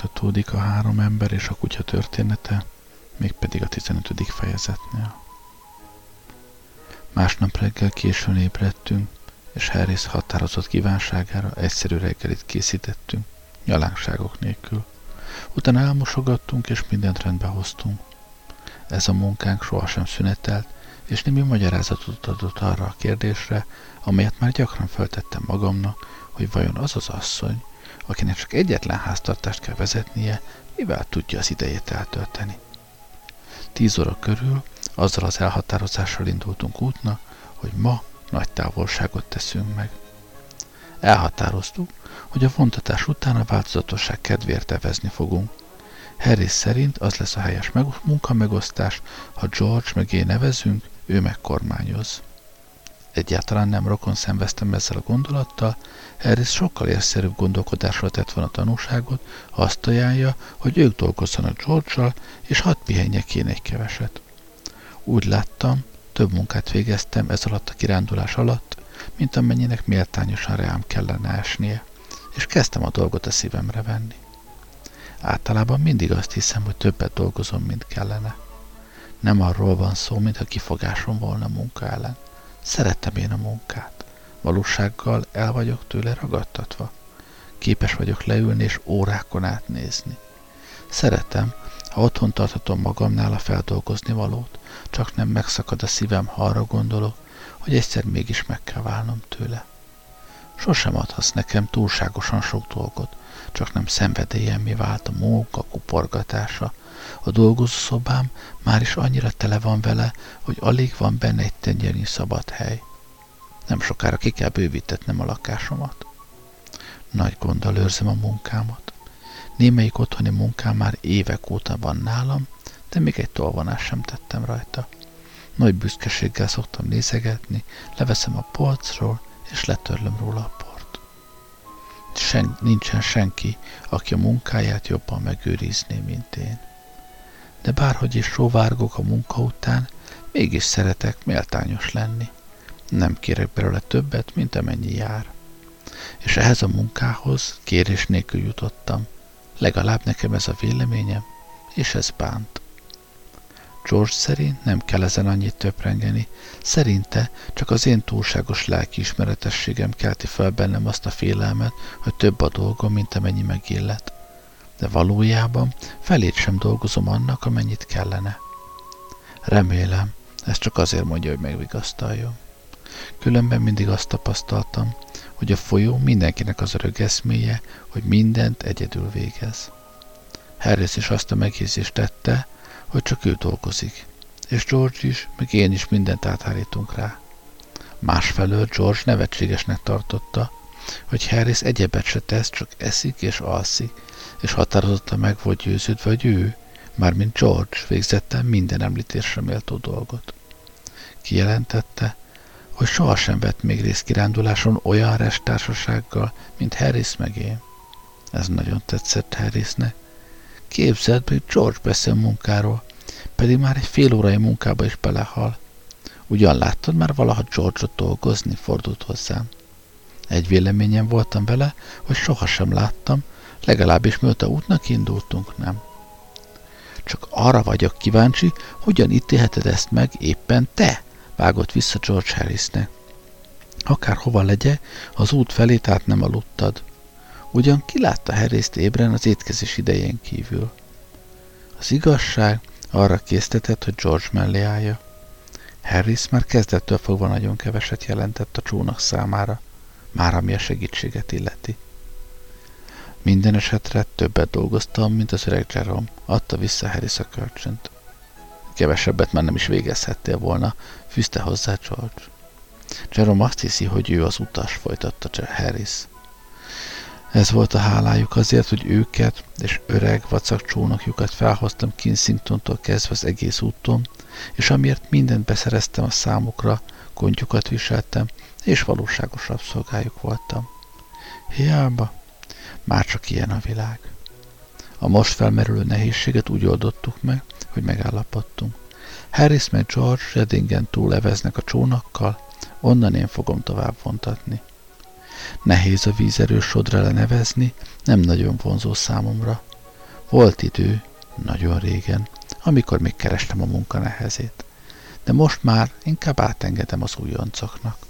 folytatódik a három ember és a kutya története, mégpedig a 15. fejezetnél. Másnap reggel későn ébredtünk, és Harris határozott kívánságára egyszerű reggelit készítettünk, nyalánkságok nélkül. Utána elmosogattunk, és mindent rendbe hoztunk. Ez a munkánk sohasem szünetelt, és némi magyarázatot adott arra a kérdésre, amelyet már gyakran feltettem magamnak, hogy vajon az az asszony, akinek csak egyetlen háztartást kell vezetnie, mivel tudja az idejét eltölteni. 10 óra körül azzal az elhatározással indultunk útnak, hogy ma nagy távolságot teszünk meg. Elhatároztuk, hogy a vontatás után a változatosság kedvéért evezni fogunk. Harris szerint az lesz a helyes munkamegosztás, ha George meg én nevezünk, ő megkormányoz. Egyáltalán nem rokon szenveztem ezzel a gondolattal, Harris sokkal észszerűbb gondolkodásra tett volna a tanúságot, ha azt ajánlja, hogy ők dolgozzanak George-sal, és hadd pihenjek én egy keveset. Úgy láttam, több munkát végeztem ez alatt a kirándulás alatt, mint amennyinek méltányosan rám kellene esnie, és kezdtem a dolgot a szívemre venni. Általában mindig azt hiszem, hogy többet dolgozom, mint kellene. Nem arról van szó, mintha kifogásom volna a munka ellen. Szeretem én a munkát. Valósággal el vagyok tőle ragadtatva. Képes vagyok leülni és órákon átnézni. Szeretem, ha otthon tarthatom magamnál a feldolgozni valót, csak nem megszakad a szívem, ha arra gondolok, hogy egyszer mégis meg kell válnom tőle. Sosem adhatsz nekem túlságosan sok dolgot, csak nem szenvedélyemmé vált a munka kuporgatása. A dolgozószobám már is annyira tele van vele, hogy alig van benne egy tenyérnyi szabad hely. Nem sokára ki kell bővítetnem a lakásomat. Nagy gonddal őrzöm a munkámat. Némelyik otthoni munkám már évek óta van nálam, de még egy tolvonást sem tettem rajta. Nagy büszkeséggel szoktam nézegetni, leveszem a polcról, és letörlöm róla a port. Nincsen senki, aki a munkáját jobban megőrizné, mint én. De bárhogy is sóvárgok a munka után, mégis szeretek méltányos lenni. Nem kérek belőle többet, mint amennyi jár. És ehhez a munkához kérés nélkül jutottam. Legalább nekem ez a véleményem, és ez bánt. George szerint nem kell ezen annyit töprengeni, szerinte csak az én túlságos lelkiismeretességem kelti fel bennem azt a félelmet, hogy több a dolgom, mint amennyi megillet. De valójában felét sem dolgozom annak, amennyit kellene. Remélem, ez csak azért mondja, hogy megvigasztaljon. Különben mindig azt tapasztaltam, hogy a folyó mindenkinek az örök eszméje, hogy mindent egyedül végez. Harris is azt a megjegyzést tette, hogy csak ő dolgozik, és George is, meg én is mindent áthárítunk rá. Másfelől George nevetségesnek tartotta, hogy Harris egyebet se tesz, csak eszik és alszik, és határozottan meg volt győződve, hogy ő, mármint George, végzette minden említésre méltó dolgot. Kijelentette, hogy sohasem vett még részt kiránduláson olyan restársasággal, mint Harris meg én. Ez nagyon tetszett Harrisnek. Képzeld, még George beszél munkáról, pedig már egy fél órai munkába is belehal. Ugyan láttad már valaha George-ot dolgozni, fordult hozzám. Egy véleményem voltam vele, hogy sohasem láttam, legalábbis mióta útnak indultunk, nem. Csak arra vagyok kíváncsi, hogyan ítélheted ezt meg éppen te, vágott vissza George Harrisnek. Akárhova legyek, az út felét át nem aludtad. Ugyan kilátta Harrist ébren az étkezés idején kívül. Az igazság arra késztetett, hogy George mellé állja. Harris már kezdettől fogva nagyon keveset jelentett a csónak számára, már ami a segítséget illeti. Minden esetre többet dolgoztam, mint az öreg Jerome, adta vissza Harris a kölcsönt. Kevesebbet már nem is végezhettél volna, fűzte hozzá George. Jerome azt hiszi, hogy ő az utas, folytatta Harris. Ez volt a hálájuk azért, hogy őket és öreg vacak csónakjukat felhoztam Kensingtontól kezdve az egész úton, és amiért mindent beszereztem a számukra, gondjukat viseltem, és valóságos rabszolgájuk voltam. Hiába, már csak ilyen a világ. A most felmerülő nehézséget úgy oldottuk meg, hogy megállapodtunk. Harris meg George Reddingen túl leveznek a csónakkal, onnan én fogom tovább vontatni. Nehéz a vízerős sodra lenevezni, nem nagyon vonzó számomra. Volt idő, nagyon régen, amikor még kerestem a munka nehezét, de most már inkább átengedem az újoncoknak.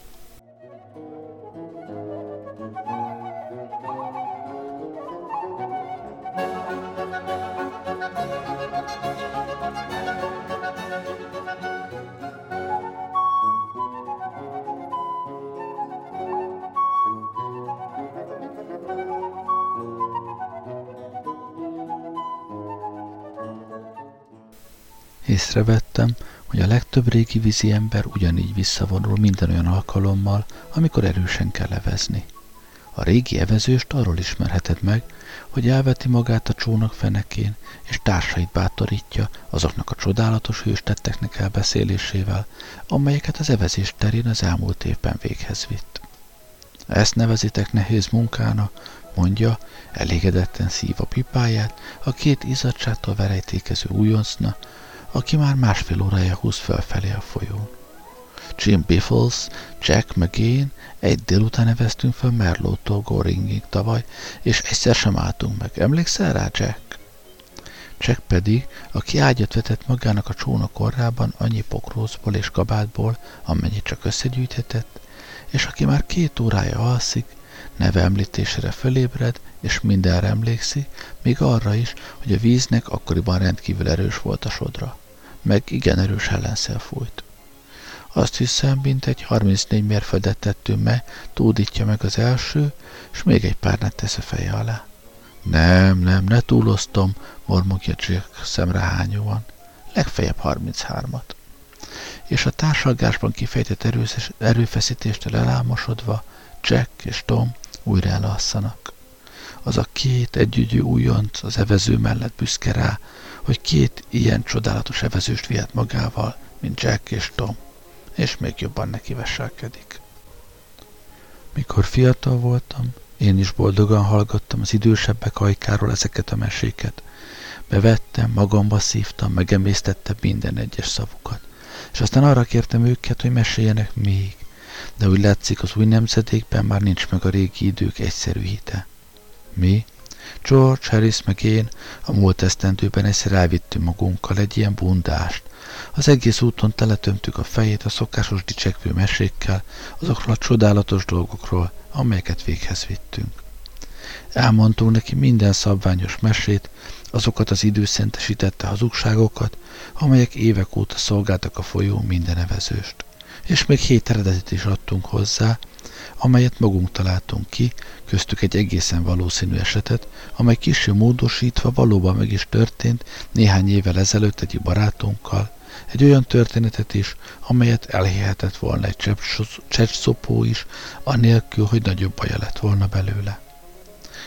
Észrevettem, hogy a legtöbb régi vízi ember ugyanígy visszavonul minden olyan alkalommal, amikor erősen kell evezni. A régi evezőst arról ismerheted meg, hogy elveti magát a csónak fenekén, és társait bátorítja azoknak a csodálatos hőstetteknek elbeszélésével, amelyeket az evezés terén az elmúlt évben véghez vitt. Ezt nevezitek nehéz munkának, mondja, elégedetten szív a pipáját a két izzadságtól verejtékező újoncna, aki már másfél órája húz felfelé a folyón. Jim Biffles, Jack meg én egy délután neveztünk fel Merlótól Goringig tavaly, és egyszer sem álltunk meg. Emlékszel rá, Jack? Jack pedig, aki ágyat vetett magának a csónak orrában annyi pokrócból és kabátból, amennyit csak összegyűjthetett, és aki már 2 órája alszik, neve említésére fölébred, és mindenre emlékszik, még arra is, hogy a víznek akkoriban rendkívül erős volt a sodra, meg igen erős ellenszél fújt. Azt hiszem, mint egy 34 mérföldet tettünk meg, túdítja meg az első, és még egy párnát tesz a feje alá. Nem, ne túloztom, mormogja Jack szemrehányóan. Legfeljebb 33-at. És a társalgásban kifejtett erőfeszítéstől elámosodva, Jack és Tom újra elalszanak. Az a két együgyű újonc az evező mellett büszke rá, hogy két ilyen csodálatos evezőst vihet magával, mint Jack és Tom, és még jobban nekiveselkedik. Mikor fiatal voltam, én is boldogan hallgattam az idősebbek ajkáról ezeket a meséket. Bevettem, magamba szívtam, megemésztettem minden egyes szavukat, és aztán arra kértem őket, hogy meséljenek még, de úgy látszik, az új nemzedékben már nincs meg a régi idők egyszerű hite. Mi, George, Harris meg én a múlt esztendőben egyszer elvittünk magunkkal egy ilyen bundást. Az egész úton teletömtük a fejét a szokásos dicsekvő mesékkel, azokról a csodálatos dolgokról, amelyeket véghez vittünk. Elmondtunk neki minden szabványos mesét, azokat az időszentesítette hazugságokat, amelyek évek óta szolgáltak a folyó minden evezőst. És még 7 eredetet is adtunk hozzá, amelyet magunk találtunk ki, köztük egy egészen valószínű esetet, amely kissé módosítva valóban meg is történt néhány évvel ezelőtt egyik barátunkkal, egy olyan történetet is, amelyet elhihetett volna egy csecsszopó is, anélkül, hogy nagyobb baja lett volna belőle.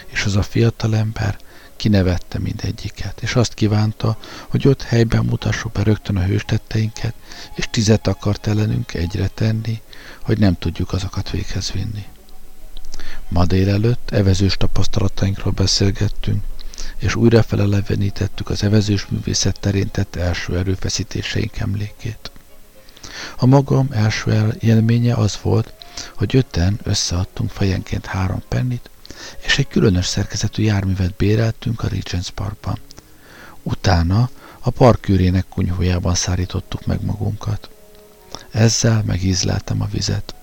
És az a fiatalember kinevette mindegyiket, és azt kívánta, hogy ott helyben mutassuk be rögtön a hőstetteinket, és 10 akart ellenünk egyre tenni, hogy nem tudjuk azokat véghez vinni. Ma délelőtt evezős tapasztalatainkról beszélgettünk, és újra felelevenítettük az evezős művészet terén tett első erőfeszítéseink emlékét. A magam első élménye az volt, hogy 5-en összeadtunk fejenként 3 pennit, és egy különös szerkezetű járművet béreltünk a Regents Parkban. Utána a parkűrének kunyhójában szárítottuk meg magunkat. Ezzel megízleltem a vizet.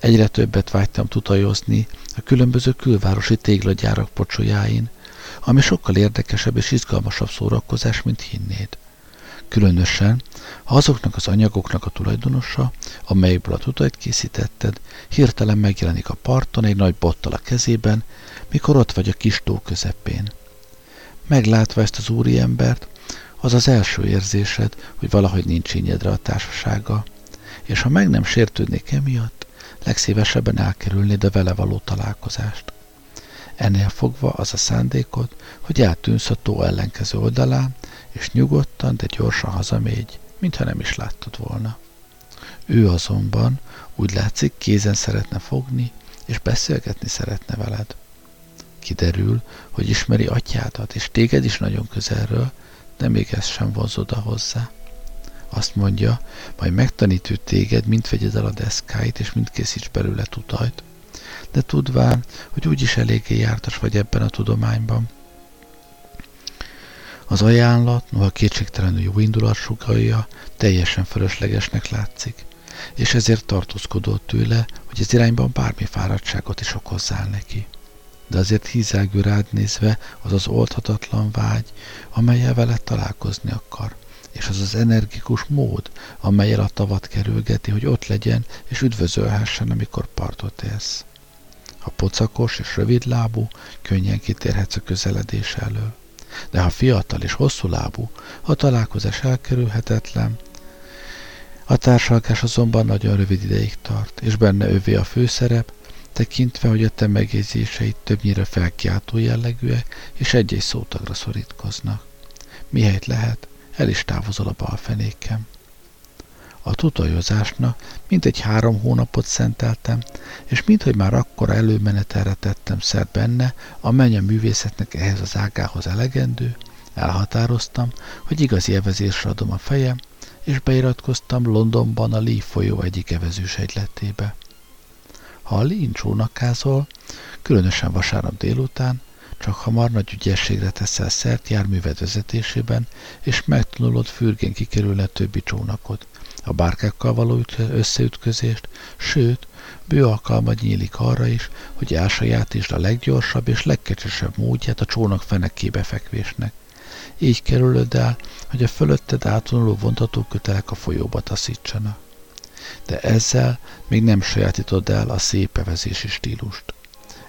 Egyre többet vágytam tutajozni a különböző külvárosi téglagyárak pocsolyáin, ami sokkal érdekesebb és izgalmasabb szórakozás, mint hinnéd. Különösen, ha azoknak az anyagoknak a tulajdonosa, amelyekből a tutajt készítetted, hirtelen megjelenik a parton egy nagy bottal a kezében, mikor ott vagy a kis tó közepén. Meglátva ezt az úriembert, az az első érzésed, hogy valahogy nincs ínyedre a társasága, és ha meg nem sértődnék emiatt, legszívesebben elkerülnéd a vele való találkozást. Ennél fogva az a szándékod, hogy eltűnsz a tó ellenkező oldalán, és nyugodtan, de gyorsan hazamégy, mintha nem is láttad volna. Ő azonban úgy látszik, kézen szeretne fogni, és beszélgetni szeretne veled. Kiderül, hogy ismeri atyádat, és téged is nagyon közelről, de még ez sem vonz oda hozzá. Azt mondja, majd megtanít ő téged, mint vegyed el a deszkáit, és mind készíts belőle tutajt, de tudván, hogy úgyis eléggé jártas vagy ebben a tudományban. Az ajánlat, noha kétségtelenül jó indulat sugallja, teljesen fölöslegesnek látszik, és ezért tartózkodott tőle, hogy ez irányban bármi fáradtságot is okozzál neki. De azért hízelgő rád nézve az az oldhatatlan vágy, amelyel veled találkozni akar, és az az energikus mód, amelyel a tavat kerülgeti, hogy ott legyen és üdvözölhessen, amikor partot élsz. Ha pocakos és rövidlábú, könnyen kitérhetsz a közeledés elől. De ha fiatal és hosszúlábú, a találkozás elkerülhetetlen, a társalgás azonban nagyon rövid ideig tart, és benne övé a főszerep, tekintve, hogy a te megjegyzéseid többnyire felkiáltó jellegűek, és egy-egy szótagra szorítkoznak. Mihelyt lehet, el is távozol a balfenékem. A tutajozásnak mintegy 3 hónapot szenteltem, és minthogy már akkora előmenetelre tettem szert benne, amennyi a művészetnek ehhez az ágához elegendő, elhatároztam, hogy igazi evezésre adom a fejem, és beiratkoztam Londonban a Lee folyó egyik evezős egyletébe. Ha a Lee-n csónakázol, különösen vasárnap délután, csak hamar nagy ügyességre teszel szert járműved vezetésében, és megtanulod fürgén kikerülni a többi csónakot, a bárkákkal való összeütközést, sőt, bő alkalmad nyílik arra is, hogy elsajátítsd a leggyorsabb és legkecsesebb módját a csónak fenekébe fekvésnek. Így kerülöd el, hogy a fölötted átvonuló vontatókötelek a folyóba taszítsanak. De ezzel még nem sajátítod el a szép evezési stílust.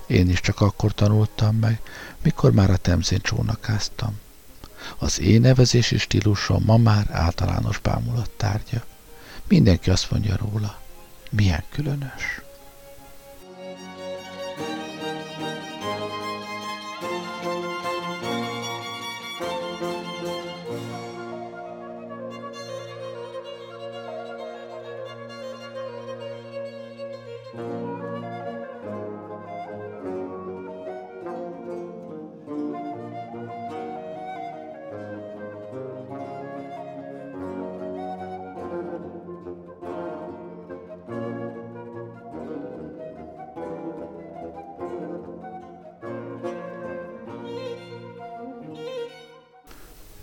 Én is csak akkor tanultam meg, mikor már a Temzén csónakáztam. Az én evezési stílusom ma már általános bámulattárgya. Mindenki azt mondja róla, milyen különös.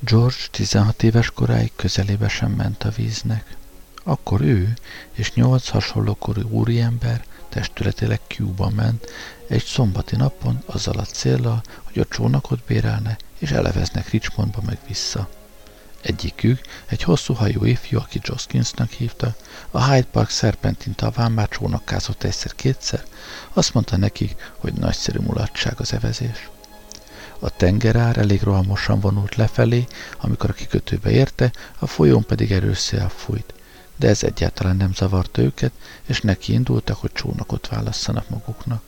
George 16 éves koráig közelébe sem ment a víznek. Akkor ő és 8 hasonlókorú úriember testületileg Q-ba ment egy szombati napon azzal a céllal, hogy a csónakot bérelne és eleveznek Richmondba meg vissza. Egyikük, egy hosszú hajú ifjú, aki Joskinsnak hívta, a Hyde Park szerpentin taván már csónakázott egyszer-kétszer, azt mondta nekik, hogy nagyszerű mulatság az evezés. A tengerár elég rohamosan vonult lefelé, amikor a kikötőbe érte, a folyón pedig erős szél fújt. De ez egyáltalán nem zavarta őket, és nekiindultak, hogy csónakot válasszanak maguknak.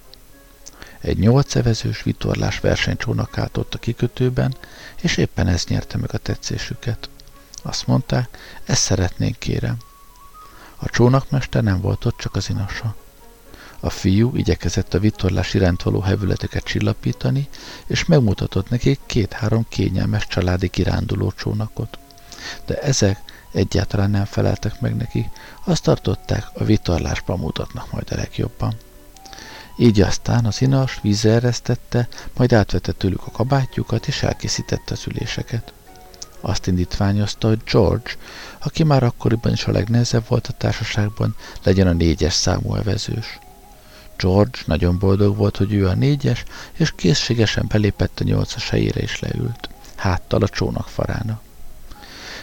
Egy 8 evezős vitorlás versenycsónak állt ott a kikötőben, és éppen ez nyerte meg a tetszésüket. Azt mondták, ezt szeretnénk, kérem. A csónakmester nem volt ott, csak az inasa. A fiú igyekezett a vitorlás iránt való hevületeket csillapítani, és megmutatott nekik 2-3 kényelmes családi kiránduló csónakot. De ezek egyáltalán nem feleltek meg neki, azt tartották, a vitorlásban mutatnak majd a legjobban. Így aztán az inas vízre eresztette, majd átvette tőlük a kabátjukat, és elkészítette az üléseket. Azt indítványozta, hogy George, aki már akkoriban is a legnehezebb volt a társaságban, legyen a 4-es számú evezős. George nagyon boldog volt, hogy ő a 4-es, és készségesen belépett a 8-as helyére és leült, háttal a csónak farána.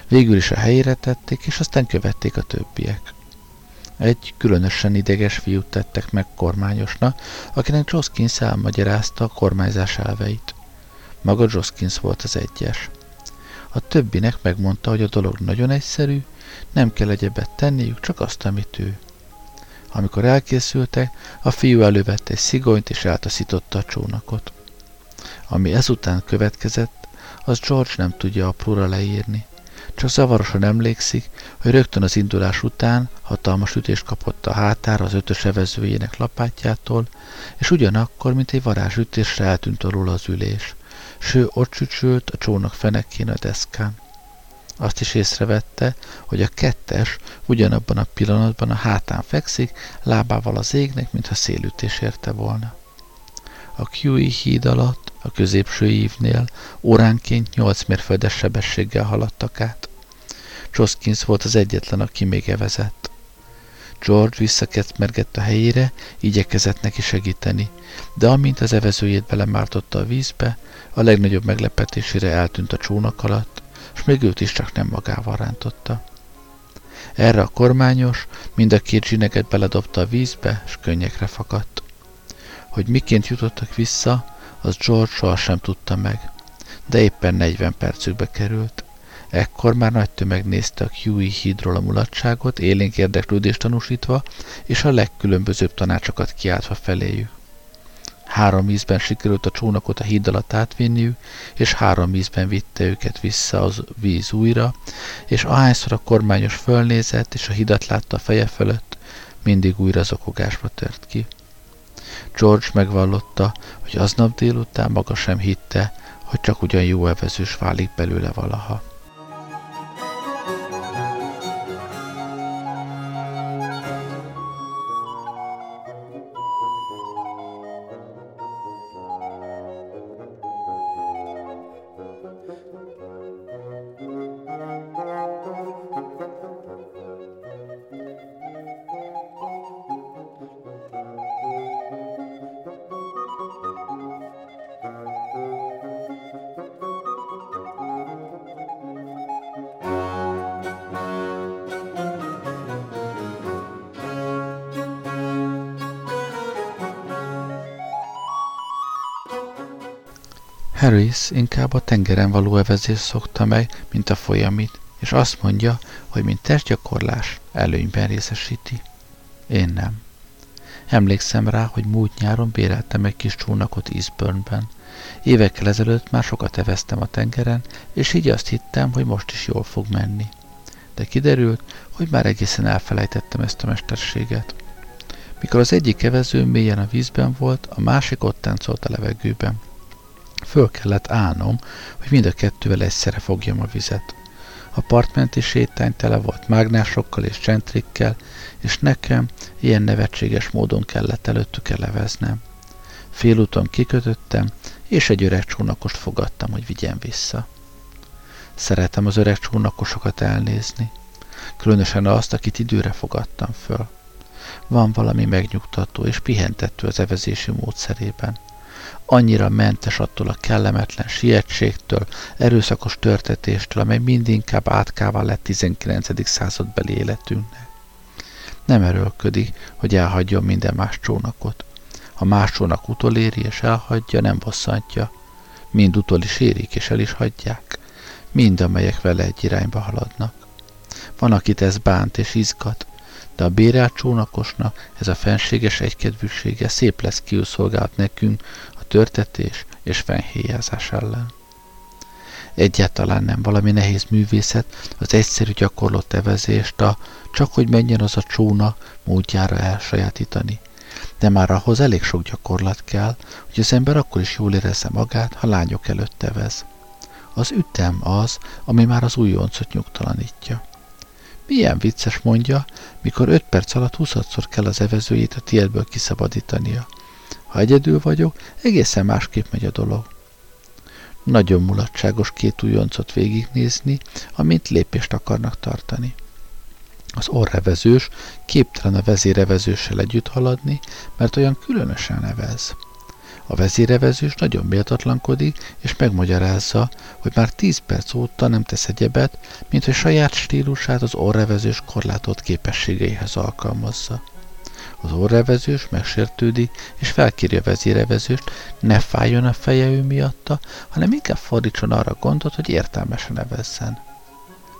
Végül is a helyére tették, és aztán követték a többiek. Egy különösen ideges fiút tettek meg kormányosnak, akinek Joskins elmagyarázta a kormányzás elveit. Maga Joskins volt az 1-es. A többinek megmondta, hogy a dolog nagyon egyszerű, nem kell egyebet tenniük, csak azt, amit ő. Amikor elkészültek, a fiú elővette egy szigonyt és eltaszította a csónakot. Ami ezután következett, az George nem tudja apróra leírni. Csak zavarosan emlékszik, hogy rögtön az indulás után hatalmas ütést kapott a hátára az 5-ös evezőjének lapátjától, és ugyanakkor, mint egy varázsütésre eltűnt alul az ülés. Ott csücsült a csónak fenekén a deszkán. Azt is észrevette, hogy a 2-es ugyanabban a pillanatban a hátán fekszik, lábával az égnek, mintha szélütés érte volna. A QE híd alatt a középső ívnél, óránként 8 mérföldes sebességgel haladtak át. Joskins volt az egyetlen, aki még evezett. George visszaketmergett a helyére, igyekezett neki segíteni, de amint az evezőjét belemártotta a vízbe, a legnagyobb meglepetésére eltűnt a csónak alatt, és még őt is csak nem magával rántotta. Erre a kormányos mind a két zsineget beledobta a vízbe, és könnyekre fakadt. Hogy miként jutottak vissza, az George sohasem tudta meg, de éppen 40 percükbe került. Ekkor már nagy tömeg nézte a Huey hídról a mulatságot, élénk érdeklődést tanúsítva, és a legkülönbözőbb tanácsokat kiáltva feléjük. 3 ízben sikerült a csónakot a híd alatt átvinniük, és 3 ízben vitte őket vissza az víz újra, és ahányszor a kormányos fölnézett, és a hidat látta a feje fölött, mindig újra zokogásba tört ki. George megvallotta, hogy aznap délután maga sem hitte, hogy csak ugyan jó evezős válik belőle valaha. Harris inkább a tengeren való evezést szokta meg, mint a folyamit, és azt mondja, hogy mint testgyakorlás előnyben részesíti. Én nem. Emlékszem rá, hogy múlt nyáron béreltem egy kis csónakot Eastbourne-ben. Évekkel ezelőtt már sokat eveztem a tengeren, és így azt hittem, hogy most is jól fog menni. De kiderült, hogy már egészen elfelejtettem ezt a mesterséget. Mikor az egyik evező mélyen a vízben volt, a másik ott táncolt a levegőben. Föl kellett állnom, hogy mind a kettővel egyszerre fogjam a vizet. A partmenti sétány tele volt mágnásokkal és csentrikkel, és nekem ilyen nevetséges módon kellett előttük eleveznem. Félúton kikötöttem, és egy öreg csónakost fogadtam, hogy vigyen vissza. Szeretem az öreg csónakosokat elnézni, különösen azt, akit időre fogadtam föl. Van valami megnyugtató és pihentető az evezési módszerében. Annyira mentes attól a kellemetlen sietségtől, erőszakos törtetéstől, amely mindinkább átkává lett 19. századbeli életünknek. Nem erőlködik, hogy elhagyjon minden más csónakot. Ha más csónak utoléri és elhagyja, nem bosszantja. Mind utol is érik és el is hagyják. Mind, amelyek vele egy irányba haladnak. Van, akit ez bánt és izgat, de a bérelt csónakosnak ez a fenséges egykedvűsége szép lesz kiúszolgált nekünk a törtetés és fennhéjázás ellen. Egyáltalán nem valami nehéz művészet az egyszerű gyakorlott evezést a csak hogy menjen az a csóna módjára elsajátítani, de már ahhoz elég sok gyakorlat kell, hogy az ember akkor is jól érezze magát, ha lányok előtt evez. Az ütem az, ami már az újoncot nyugtalanítja. Milyen vicces, mondja, mikor 5 perc alatt 20-szor kell az evezőjét a tiédből kiszabadítania. Ha egyedül vagyok, egészen másképp megy a dolog. Nagyon mulatságos 2 újoncot végignézni, amint lépést akarnak tartani. Az orrevezős képtelen a vezérevezőssel együtt haladni, mert olyan különösen evez. A vezérevezős nagyon méltatlankodik, és megmagyarázza, hogy már 10 perc óta nem tesz egyebet, mint hogy saját stílusát az orrevezős korlátolt képességeihez alkalmazza. Az orrevezős megsértődik, és felkéri a vezérevezőst, ne fájjon a feje ő miatta, hanem inkább fordítson arra gondot, hogy értelmesen evezzen.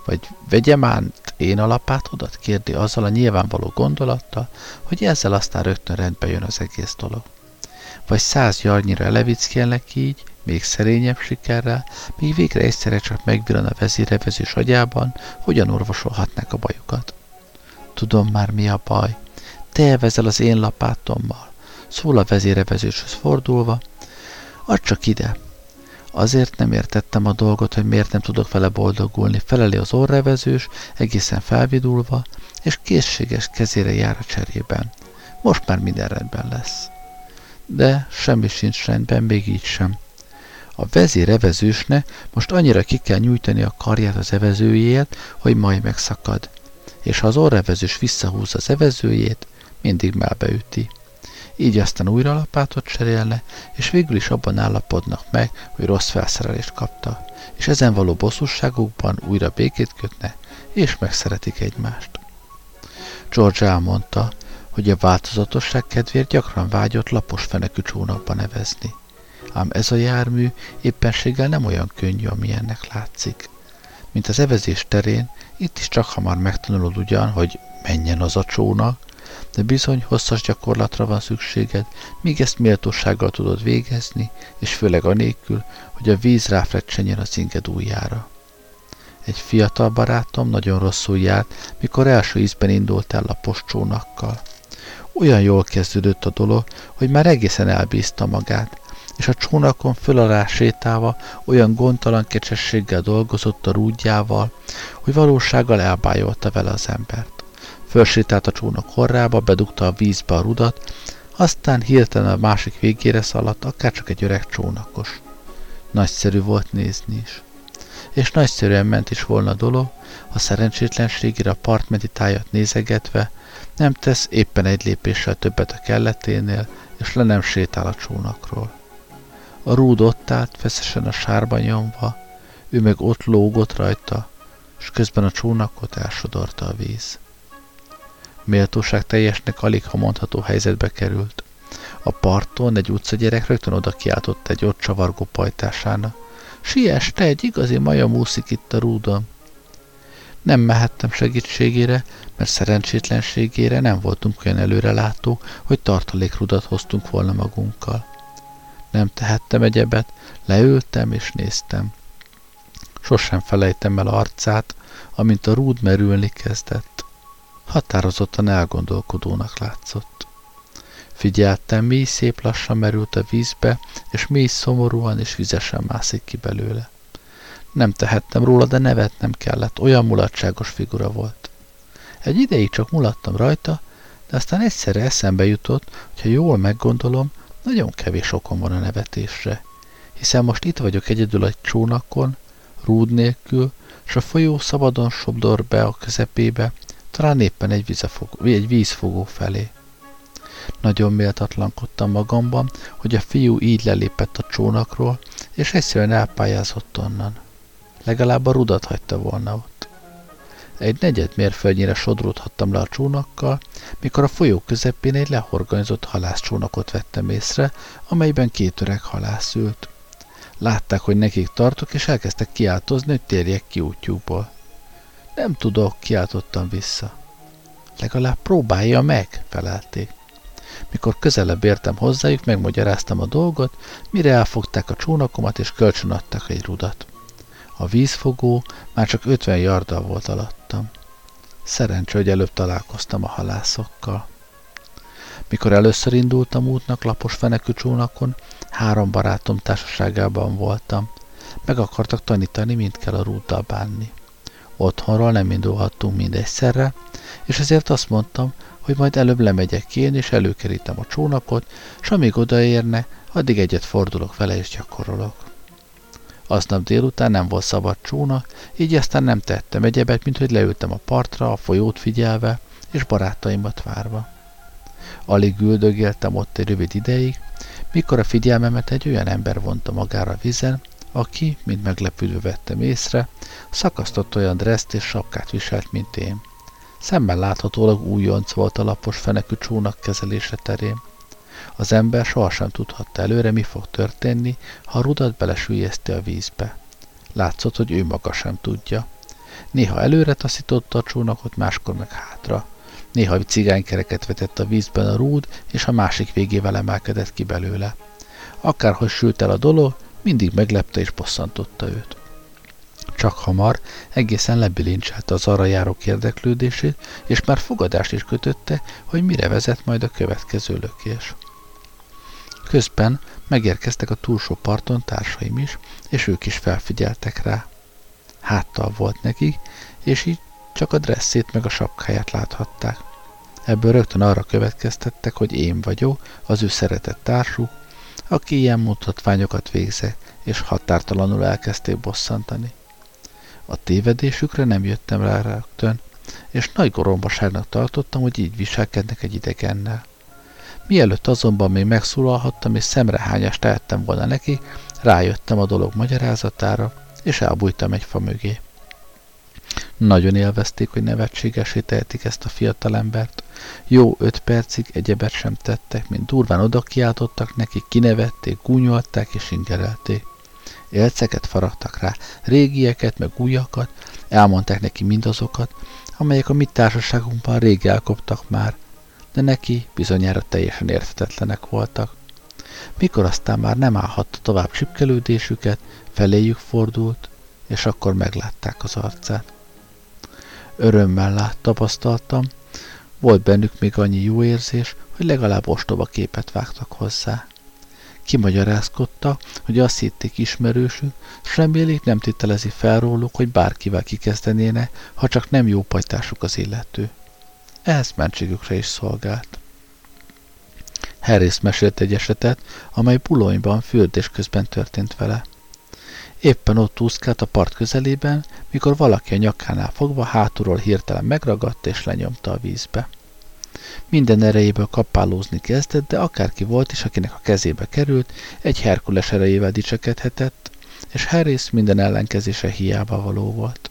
Vagy vegyem át én a lapátodat, kérdi azzal a nyilvánvaló gondolattal, hogy ezzel aztán rögtön rendbe jön az egész dolog. Vagy 100 jarnyira elevickélnek így, még szerényebb sikerrel, még végre egyszerre csak megvillan a vezérevezős agyában, hogyan orvosolhatnák a bajukat. Tudom már, mi a baj. Te elvezel az én lapátommal, szól a vezérevezőshöz fordulva. Add csak ide. Azért nem értettem a dolgot, hogy miért nem tudok vele boldogulni, feleli az orrevezős, egészen felvidulva, és készséges kezére jár a cserében. Most már minden rendben lesz. De semmi sincs rendben, még így sem. A vezérevezősnek most annyira ki kell nyújtani a karját az evezőjéért, hogy majd megszakad. És ha az orrevezős visszahúz az evezőjét, mindig már beüti. Így aztán újra lapátot cserélne, és végül is abban állapodnak meg, hogy rossz felszerelést kapta, és ezen való bosszúságukban újra békét kötne, és megszeretik egymást. George elmondta, hogy a változatosság kedvéért gyakran vágyott lapos fenekű csónakba nevezni, ám ez a jármű éppenséggel nem olyan könnyű, amilyennek látszik. Mint az evezés terén, itt is csak hamar megtanulod ugyan, hogy menjen az a csónak, de bizony hosszas gyakorlatra van szükséged, míg ezt méltósággal tudod végezni, és főleg anélkül, hogy a víz ráfrecsenjen az inged ujjára. Egy fiatal barátom nagyon rosszul járt, mikor első ízben indult el lapos csónakkal. Olyan jól kezdődött a dolog, hogy már egészen elbízta magát, és a csónakon föl alá sétálva olyan gondtalan kecsességgel dolgozott a rúdjával, hogy valósággal elbájolta vele az embert. Fölsétált a csónak horrába, bedugta a vízbe a rudat, aztán hirtelen a másik végére szaladt, akárcsak egy öreg csónakos. Nagyszerű volt nézni is. És nagyszerűen ment is volna a dolog, ha szerencsétlenségére a partmenti tájat nézegetve nem tesz éppen egy lépéssel többet a kelleténél, és le nem sétál a csónakról. A rúd ott állt, feszesen a sárba nyomva, ő meg ott lógott rajta, és közben a csónakot elsodorta a víz. Méltóság teljesnek alig ha mondható helyzetbe került. A parton egy utcagyerek rögtön oda kiáltott egy ott csavargó pajtásának: "Siess, te egy igazi majom úszik itt a rúdon!" Nem mehettem segítségére, mert szerencsétlenségére nem voltunk olyan előrelátók, hogy tartalékrudat hoztunk volna magunkkal. Nem tehettem egyebet, leültem és néztem. Sosem felejtem el arcát, amint a rúd merülni kezdett. Határozottan elgondolkodónak látszott. Figyeltem, mi szép lassan merült a vízbe, és mi szomorúan és vizesen mászik ki belőle. Nem tehettem róla, de nevetnem kellett, olyan mulatságos figura volt. Egy ideig csak mulattam rajta, de aztán egyszerre eszembe jutott, hogy ha jól meggondolom, nagyon kevés okom van a nevetésre, hiszen most itt vagyok egyedül egy csónakon, rúd nélkül, és a folyó szabadon sodor be a közepébe, talán éppen egy vízfogó felé. Nagyon méltatlankodtam magamban, hogy a fiú így lelépett a csónakról, és egyszerűen elpályázott onnan. Legalább a rudat hagyta volna ott. Egy negyed mérföldnyire sodródhattam le a csónakkal, mikor a folyó közepén egy lehorgonyzott halászcsónakot vettem észre, amelyben két öreg halász ült. Látták, hogy nekik tartok, és elkezdtek kiáltozni, hogy térjek ki útjukból. "Nem tudok", kiáltottam vissza. "Legalább próbálja meg", felelték. Mikor közelebb értem hozzájuk, megmagyaráztam a dolgot, mire elfogták a csónakomat és kölcsönadtak egy rudat. A vízfogó már csak 50 yarddal volt alattam. Szerencsé, hogy előbb találkoztam a halászokkal. Mikor először indultam útnak lapos fenekű csónakon, 3 barátom társaságában voltam. Meg akartak tanítani, mint kell a rúddal bánni. Otthonról nem indulhattunk mindegyszerre, és ezért azt mondtam, hogy majd előbb lemegyek én, és előkerítem a csónakot, s amíg odaérne, addig egyet fordulok vele, és gyakorolok. Aznap délután nem volt szabad csóna, így aztán nem tettem egyebet, mint hogy leültem a partra, a folyót figyelve, és barátaimat várva. Alig üldögéltem ott egy rövid ideig, mikor a figyelmemet egy olyan ember vonta magára a vizen, aki, mint meglepődve vettem észre, szakasztott olyan dreszt és sapkát viselt, mint én. Szemmel láthatólag újonc volt a lapos fenekű csónak kezelése terén. Az ember sohasem tudhatta előre, mi fog történni, ha a rudat belesüllyeszti a vízbe. Látszott, hogy ő maga sem tudja. Néha előre taszította a csónakot, máskor meg hátra. Néha cigánykereket vetett a vízben a rúd, és a másik végével emelkedett ki belőle. Akárhogy sült el a dolog, mindig meglepte és bosszantotta őt. Csak hamar egészen lebilincselte az arra járók érdeklődését, és már fogadást is kötötte, hogy mire vezet majd a következő lökés. Közben megérkeztek a túlsó parton társaim is, és ők is felfigyeltek rá. Háttal volt nekik, és így csak a dresszét meg a sapkáját láthatták. Ebből rögtön arra következtettek, hogy én vagyok, az ő szeretett társuk, aki ilyen mutatványokat végzett, és határtalanul elkezdték bosszantani. A tévedésükre nem jöttem rá rögtön, és nagy gorombaságnak tartottam, hogy így viselkednek egy idegennel. Mielőtt azonban még megszólalhattam és szemrehányást tehettem volna neki, rájöttem a dolog magyarázatára, és elbújtam egy fa mögé. Nagyon élvezték, hogy nevetségesé tehetik ezt a fiatalembert. Jó 5 percig egyebet sem tettek, mint durván odakiáltottak neki, kinevették, gúnyolták és ingerelték. Élceket faragtak rá, régieket, meg újakat, elmondták neki mindazokat, amelyek a mi társaságunkban rég elkoptak már, de neki bizonyára teljesen érthetetlenek voltak. Mikor aztán már nem állhatta tovább csipkelődésüket, feléjük fordult, és akkor meglátták az arcát. Örömmel tapasztaltam, volt bennük még annyi jó érzés, hogy legalább ostoba képet vágtak hozzá. Kimagyarázkodta, hogy azt hitték ismerősük, s remélik nem tételezi fel róluk, hogy bárkivel kikezdenéne, ha csak nem jó pajtásuk az illető. Ehhez mentségükre is szolgált. Harris mesélt egy esetet, amely Boulogne-ban fürdés közben történt vele. Éppen ott úszkált a part közelében, mikor valaki a nyakánál fogva hátulról hirtelen megragadt és lenyomta a vízbe. Minden erejéből kapálózni kezdett, de akárki volt is, akinek a kezébe került, egy Herkules erejével dicsekedhetett, és Harris minden ellenkezése hiába való volt.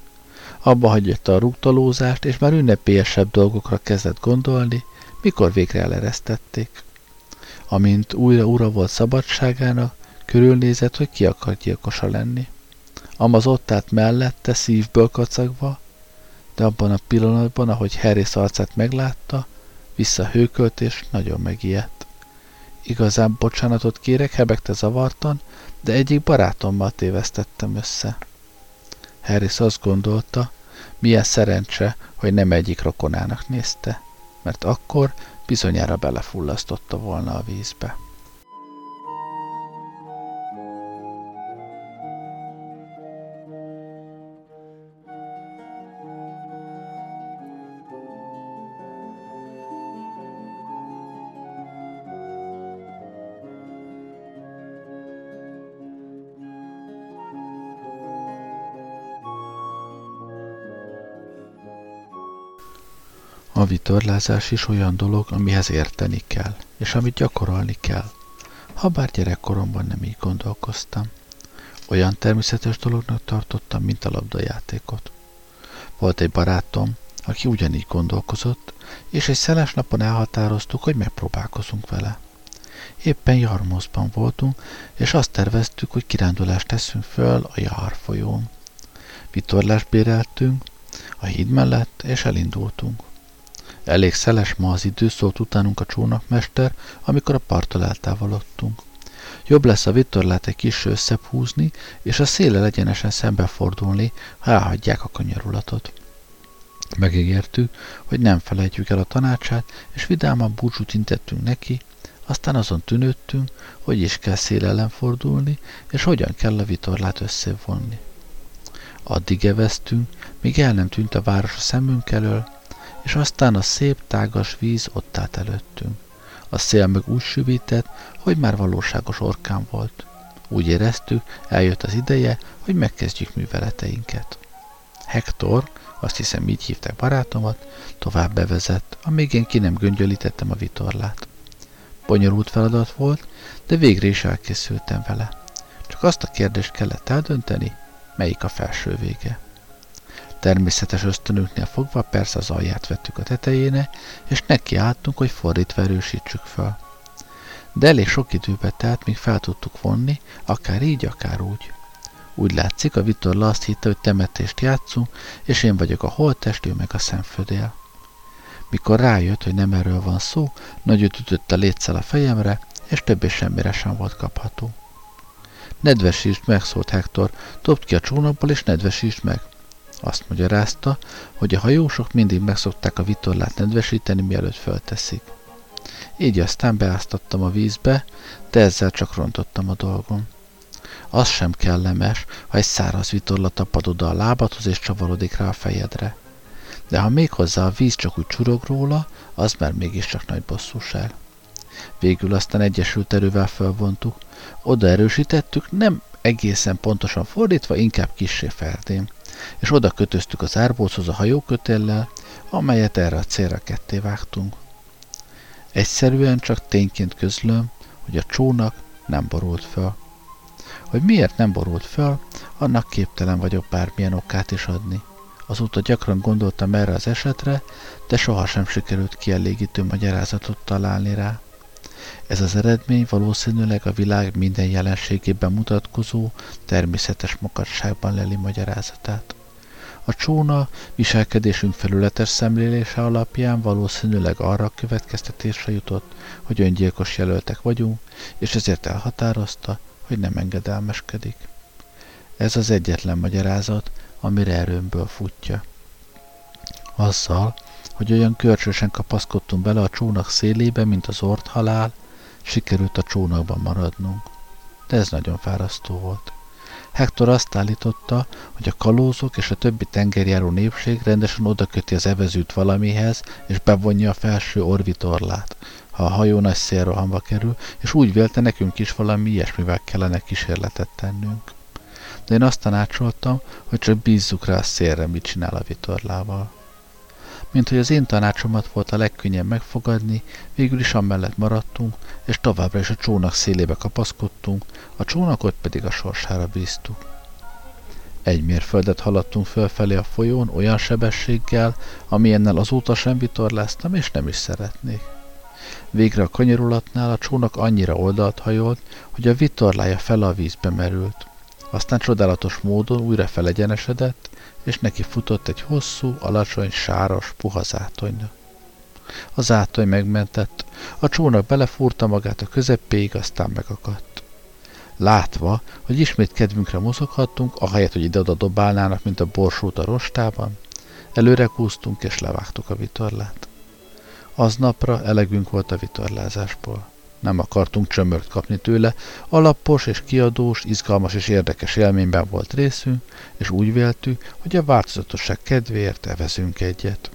Abba hagyta a rúgtolózást, és már ünnepélyesebb dolgokra kezdett gondolni, mikor végre eleresztették. Amint újra ura volt szabadságának, körülnézett, hogy ki akar gyilkosa lenni. Amaz ott állt mellette, szívből kacagva, de abban a pillanatban, ahogy Harris arcát meglátta, visszahőkölt és nagyon megijedt. Igazán bocsánatot kérek, hebegte zavartan, de egyik barátommal tévesztettem össze. Harris azt gondolta, milyen szerencse, hogy nem egyik rokonának nézte, mert akkor bizonyára belefullasztotta volna a vízbe. A vitorlázás is olyan dolog, amihez érteni kell, és amit gyakorolni kell. Habár gyerekkoromban nem így gondolkoztam. Olyan természetes dolognak tartottam, mint a labdajátékot. Volt egy barátom, aki ugyanígy gondolkozott, és egy szeles napon elhatároztuk, hogy megpróbálkozunk vele. Éppen Jarmoszban voltunk, és azt terveztük, hogy kirándulást teszünk föl a Jár folyón. Vitorlást béreltünk a híd mellett, és elindultunk. Elég szeles ma az idő, szólt utánunk a csónakmester, amikor a parttól eltávolodtunk. Jobb lesz a vitorlát egy kis összebb húzni, és a széllel egyenesen szembefordulni, ha elhagyják a kanyarulatot. Megígértük, hogy nem felejtjük el a tanácsát, és vidáman búcsút intettünk neki, aztán azon tűnődtünk, hogy is kell szél ellen fordulni, és hogyan kell a vitorlát összevonni. Addig eveztünk, míg el nem tűnt a város a szemünk elől, és aztán a szép, tágas víz ott állt előttünk. A szél meg úgy süvített, hogy már valóságos orkán volt. Úgy éreztük, eljött az ideje, hogy megkezdjük műveleteinket. Hector, azt hiszem így hívták barátomat, tovább bevezett, amíg én ki nem göngyölítettem a vitorlát. Bonyolult feladat volt, de végre is elkészültem vele. Csak azt a kérdést kellett eldönteni, melyik a felső vége. Természetes ösztönünknél fogva persze az alját vettük a tetejéne, és nekiálltunk, hogy fordítva erősítsük fel. De elég sok időbe telt, míg fel tudtuk vonni, akár így, akár úgy. Úgy látszik, a vitorla azt hitte, hogy temetést játszunk, és én vagyok a holttest, ő meg a szemfödél. Mikor rájött, hogy nem erről van szó, nagyot ütött a létszel a fejemre, és többé semmire sem volt kapható. Nedvesítsd meg, szólt Hector, dobd ki a csónakból, és nedvesítsd meg. Azt magyarázta, hogy a hajósok mindig megszokták a vitorlát nedvesíteni, mielőtt fölteszik. Így aztán beáztattam a vízbe, de ezzel csak rontottam a dolgom. Az sem kellemes, ha egy száraz vitorla tapad oda a lábadhoz és csavarodik rá a fejedre. De ha méghozzá a víz csak úgy csurog róla, az már mégiscsak nagy bosszúság. Végül aztán egyesült erővel felvontuk. Odaerősítettük, nem egészen pontosan fordítva, inkább kissé feltén, és oda kötöztük az árbóchoz a hajókötéllel, amelyet erre a célra ketté vágtunk. Egyszerűen csak tényként közlöm, hogy a csónak nem borult fel. Hogy miért nem borult fel, annak képtelen vagyok bármilyen okát is adni. Azóta gyakran gondoltam erre az esetre, de sohasem sikerült kielégítő magyarázatot találni rá. Ez az eredmény valószínűleg a világ minden jelenségében mutatkozó, természetes makadságban leli magyarázatát. A csóna viselkedésünk felületes szemlélése alapján valószínűleg arra a következtetésre jutott, hogy öngyilkos jelöltek vagyunk, és ezért elhatározta, hogy nem engedelmeskedik. Ez az egyetlen magyarázat, amire erőmből futja. Azzal, hogy olyan görcsösen kapaszkodtunk bele a csónak szélébe, mint az orrhalál, sikerült a csónakban maradnunk. De ez nagyon fárasztó volt. Hector azt állította, hogy a kalózok és a többi tengerjáró népség rendesen odaköti az evezőt valamihez, és bevonja a felső orvitorlát, ha a hajó nagy szélrohamba kerül, és úgy vélte, nekünk is valami ilyesmivel kellene kísérletet tennünk. De én azt tanácsoltam, hogy csak bízzuk rá a szélre, mit csinál a vitorlával. Mint hogy az én tanácsomat volt a legkönnyebb megfogadni, végül is amellett maradtunk, és továbbra is a csónak szélébe kapaszkodtunk, a csónakot pedig a sorsára bíztuk. Egy mérföldet haladtunk fölfelé a folyón olyan sebességgel, amilyennel azóta sem vitorláztam, és nem is szeretnék. Végre a kanyarulatnál a csónak annyira oldalt hajolt, hogy a vitorlája fel a vízbe merült. Aztán csodálatos módon újra felegyenesedett, és neki futott egy hosszú, alacsony, sáros, puha zátonynak. A zátony megmentett, a csónak belefúrta magát a közepéig, aztán megakadt. Látva, hogy ismét kedvünkre mozoghattunk, ahelyett, hogy ide-oda dobálnának, mint a borsót a rostában, előre kúsztunk és levágtuk a vitorlát. Aznapra elegünk volt a vitorlázásból. Nem akartunk csömört kapni tőle, alapos és kiadós, izgalmas és érdekes élményben volt részünk, és úgy véltük, hogy a változatosság kedvéért evezünk egyet.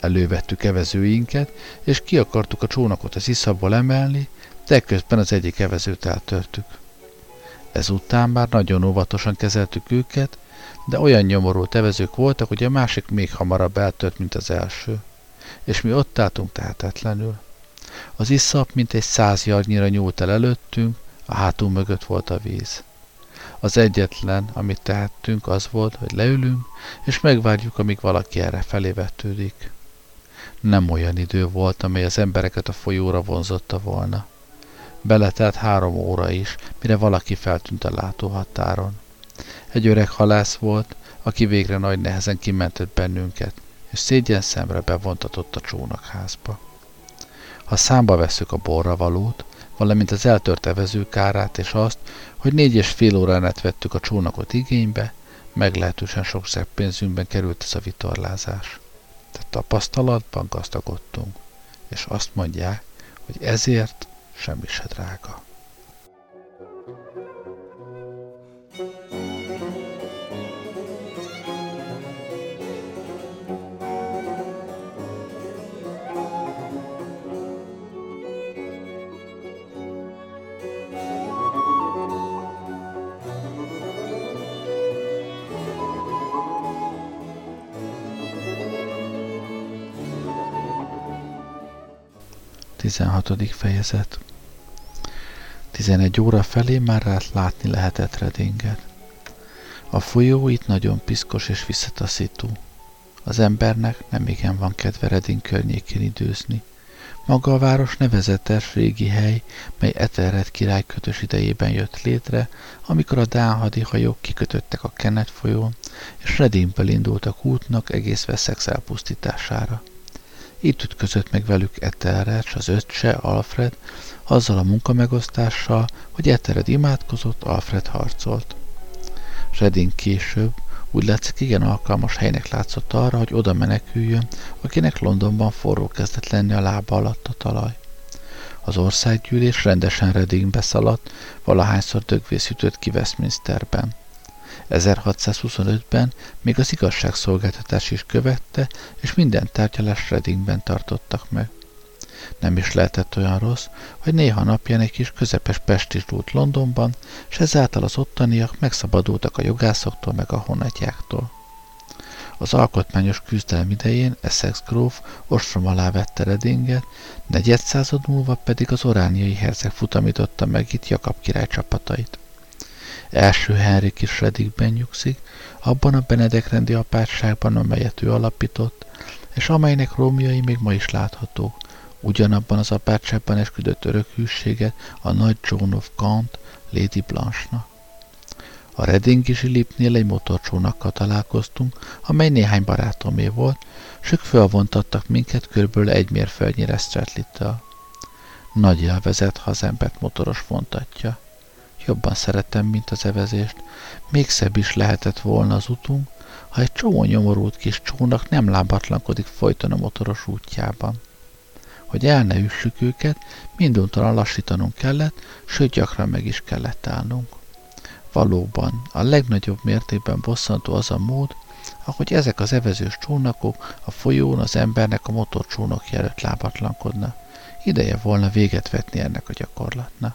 Elővettük evezőinket, és ki akartuk a csónakot az iszapból emelni, de közben az egyik evezőt eltörtük. Ezután már nagyon óvatosan kezeltük őket, de olyan nyomorult evezők voltak, hogy a másik még hamarabb eltört, mint az első, és mi ott álltunk tehetetlenül. Az iszap mintegy 100 jarnyira nyúlt el előttünk, a hátunk mögött volt a víz. Az egyetlen, amit tehettünk, az volt, hogy leülünk, és megvárjuk, amíg valaki erre felé vetődik. Nem olyan idő volt, amely az embereket a folyóra vonzotta volna. Beletelt 3 óra is, mire valaki feltűnt a látóhatáron. Egy öreg halász volt, aki végre nagy nehezen kimentett bennünket, és szégyen szemre bevontatott a csónakházba. Ha számba vesszük a borra valót, valamint az eltört evezők árát és azt, hogy 4,5 órán át vettük a csónakot igénybe, meglehetősen sok zseppénzünkben került ez a vitorlázás. Tehát tapasztalatban gazdagodtunk, és azt mondják, hogy ezért semmi se drága. XVI. Fejezet. 11 óra felé már látni lehetett Reddinget. A folyó itt nagyon piszkos és visszataszító. Az embernek nem igen van kedve Redding környékén időzni. Maga a város nevezetes régi hely, mely Ethelred király kötös idejében jött létre, amikor a dán hadihajók kikötöttek a Kennet folyón, és Reddingből indultak útnak egész Wessex elpusztítására. Itt ütközött meg velük Ethelred, az öccse, Alfred, azzal a munkamegosztással, hogy Ethelred imádkozott, Alfred harcolt. Redding később úgy látszik, igen alkalmas helynek látszott arra, hogy oda meneküljön, akinek Londonban forró kezdett lenni a lába alatt a talaj. Az országgyűlés rendesen Reddingbe szaladt, valahányszor dögvész ütött ki Westminsterben. 1625-ben még az igazságszolgáltatás is követte, és minden tárgyalást Reddingben tartottak meg. Nem is lehetett olyan rossz, hogy néha napján egy kis közepes pestist dúlt Londonban, s ezáltal az ottaniak megszabadultak a jogászoktól meg a honegyáktól. Az alkotmányos küzdelem idején Essex gróf ostrom alá vette Readinget, 400 év múlva pedig az orániai herceg futamította meg itt Jakab király csapatait. Első Henrik is Readingben nyugszik, abban a benedekrendi apátságban, amelyet ő alapított, és amelynek romjai még ma is láthatók. Ugyanabban az apátságban esküdött örök hűséget a nagy Joan of Gaunt, Lady Blanche-nak. A readingi zsilipnél egy motorcsónakkal találkoztunk, amely néhány barátomé volt, s ők felvontattak minket körülbelül 1 mérföldnyire Stratlytől. Nagy élvezet, ha az embert motoros vontatja. Jobban szeretem, mint az evezést, még szebb is lehetett volna az utunk, ha egy csomó nyomorult kis csónak nem lábatlankodik folyton a motoros útjában. Hogy el ne üssük őket, minduntalan lassítanunk kellett, sőt gyakran meg is kellett állnunk. Valóban, a legnagyobb mértékben bosszantó az a mód, ahogy ezek az evezős csónakok a folyón az embernek a motorcsónakja előtt lábatlankodnak. Ideje volna véget vetni ennek a gyakorlatnak.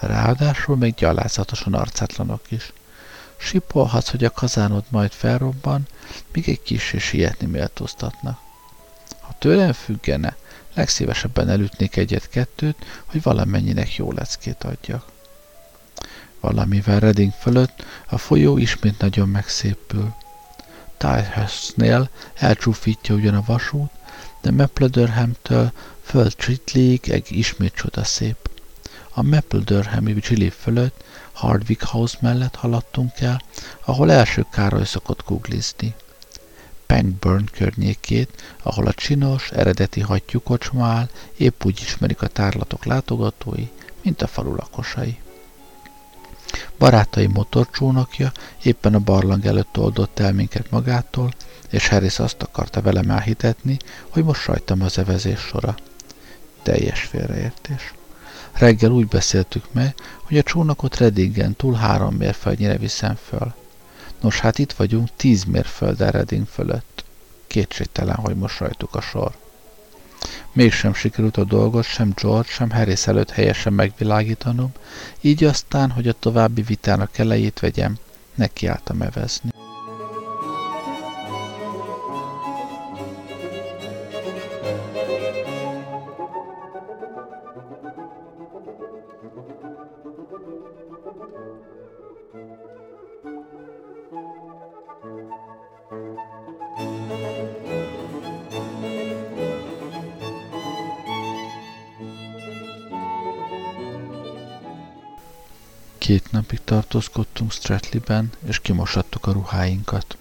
Ráadásul még gyalázatosan arcátlanok is. Sipolhatsz, hogy a kazánod majd felrobban, míg egy kissé sietni méltóztatnak. Ha tőlem függene, legszívesebben elütnék egyet-kettőt, hogy valamennyinek jó leckét adjak. Valamivel Reading fölött a folyó ismét nagyon megszépül. Tylehurstnél elcsúfítja ugyan a vasút, de Mapledurhamtől föl Chitleeig ismét csodaszép. A Mapledurhami Gillip fölött Hardwick House mellett haladtunk el, ahol első Károly szokott kuglizni. Pangbourne környékét, ahol a csinos, eredeti hattyúkocsma áll, épp úgy ismerik a tárlatok látogatói, mint a falu lakosai. Barátai motorcsónakja éppen a barlang előtt oldott el minket magától, és Harris azt akarta velem elhitetni, hogy most rajtam az evezés sora. Teljes félreértés. Reggel úgy beszéltük meg, hogy a csónakot Readingen túl 3 mérföldnyire viszem föl. Nos, hát itt vagyunk 10 mérfölddel Reading fölött. Kétségtelen, hogy most rajtuk a sor. Mégsem sikerült a dolgot sem George, sem Harris előtt helyesen megvilágítanom, így aztán, hogy a további vitának elejét vegyem, nekiálltam evezni. Két napig tartózkodtunk Stratlyben, és kimosattuk a ruháinkat.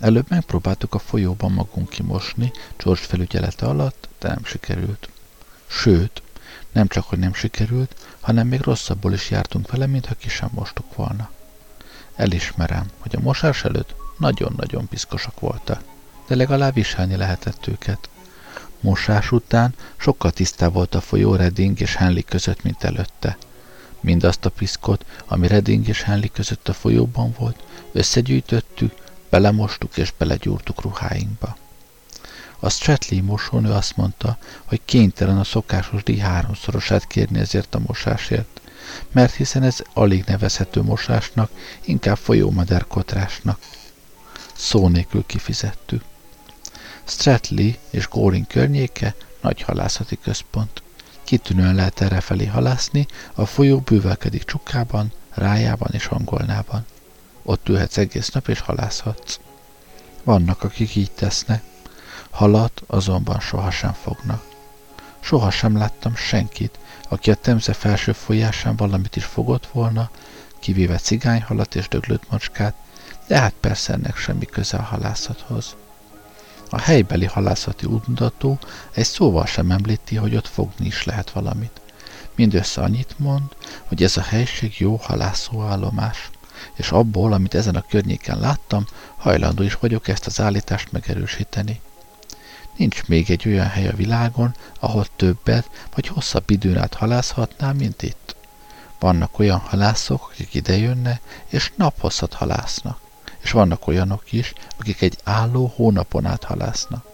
Előbb megpróbáltuk a folyóban magunk kimosni, George felügyelete alatt, de nem sikerült. Sőt, nem csak hogy nem sikerült, hanem még rosszabbul is jártunk vele, mintha ki sem mostuk volna. Elismerem, hogy a mosás előtt nagyon-nagyon piszkosak voltak, de legalább viselni lehetett őket. Mosás után sokkal tisztább volt a folyó Reading és Henley között, mint előtte. Mindazt a piszkot, ami Reading és Henley között a folyóban volt, összegyűjtöttük, belemostuk és belegyúrtuk ruháinkba. A Stratley mosónő azt mondta, hogy kénytelen a szokásos díj 3-szorosát kérni ezért a mosásért, mert hiszen ez alig nevezhető mosásnak, inkább folyómadárkotrásnak. Szó nélkül kifizettük. Stratley és Goring környéke nagy halászati központ. Kitűnően lehet errefelé halászni, a folyó bővelkedik Csukában, Rájában és Hangolnában. Ott ülhetsz egész nap és halászhatsz. Vannak, akik így tesznek. Halat azonban sohasem fognak. Sohasem láttam senkit, aki a Temze felső folyásán valamit is fogott volna, kivéve cigányhalat és döglött macskát, de hát persze ennek semmi köze a halászathoz. A helybeli halászati útmutató egy szóval sem említi, hogy ott fogni is lehet valamit. Mindössze annyit mond, hogy ez a helység jó halászóállomás, és abból, amit ezen a környéken láttam, hajlandó is vagyok ezt az állítást megerősíteni. Nincs még egy olyan hely a világon, ahol többet vagy hosszabb időn át halászhatnál, mint itt. Vannak olyan halászok, akik idejönnek, és naphosszat halásznak. És vannak olyanok is, akik egy álló hónapon át halásznak.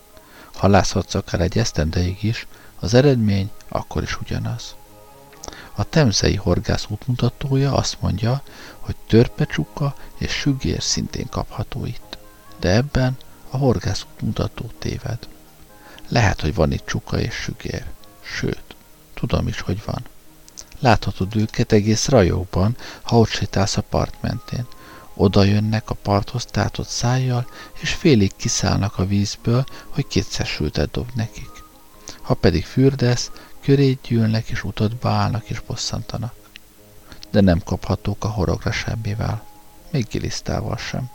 Halászhatsz akár egy esztendeig is, Az eredmény akkor is ugyanaz. A temzei horgász útmutatója azt mondja, hogy törpecsukka és sügér szintén kapható itt, de ebben a horgász útmutató téved. Lehet, hogy van itt csuka és sügér, sőt, tudom is, hogy van. Láthatod őket egész rajóban, ha ott sétálsz a part mentén. Oda jönnek a parthoz tátott szájjal, és félig kiszállnak a vízből, hogy kétszer sültet dob nekik. Ha pedig fürdesz, köré gyűlnek és utadba állnak és bosszantanak. De nem kaphatók a horogra semmivel, még gilisztával sem.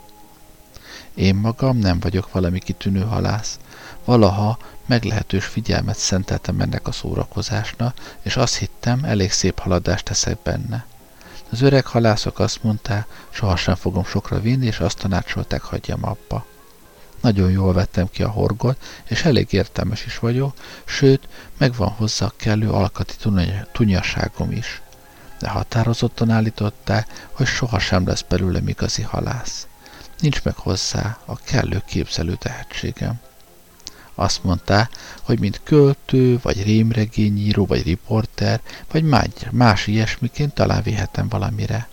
Én magam nem vagyok valami kitűnő halász. Valaha meglehetős figyelmet szenteltem ennek a szórakozásnak, és azt hittem, elég szép haladást teszek benne. Az öreg halászok azt mondták, sohasem fogom sokra vinni, és azt tanácsolták, hagyjam abba. Nagyon jól vettem ki a horgot, és elég értelmes is vagyok, sőt, megvan hozzá a kellő alkati tunyaságom is. De határozottan állították, hogy sohasem lesz belőlem igazi halász. Nincs meg hozzá a kellő képzelő tehetségem. Azt mondták, hogy mint költő, vagy rémregényíró, vagy riporter, vagy más ilyesmiként talán vihetem valamire.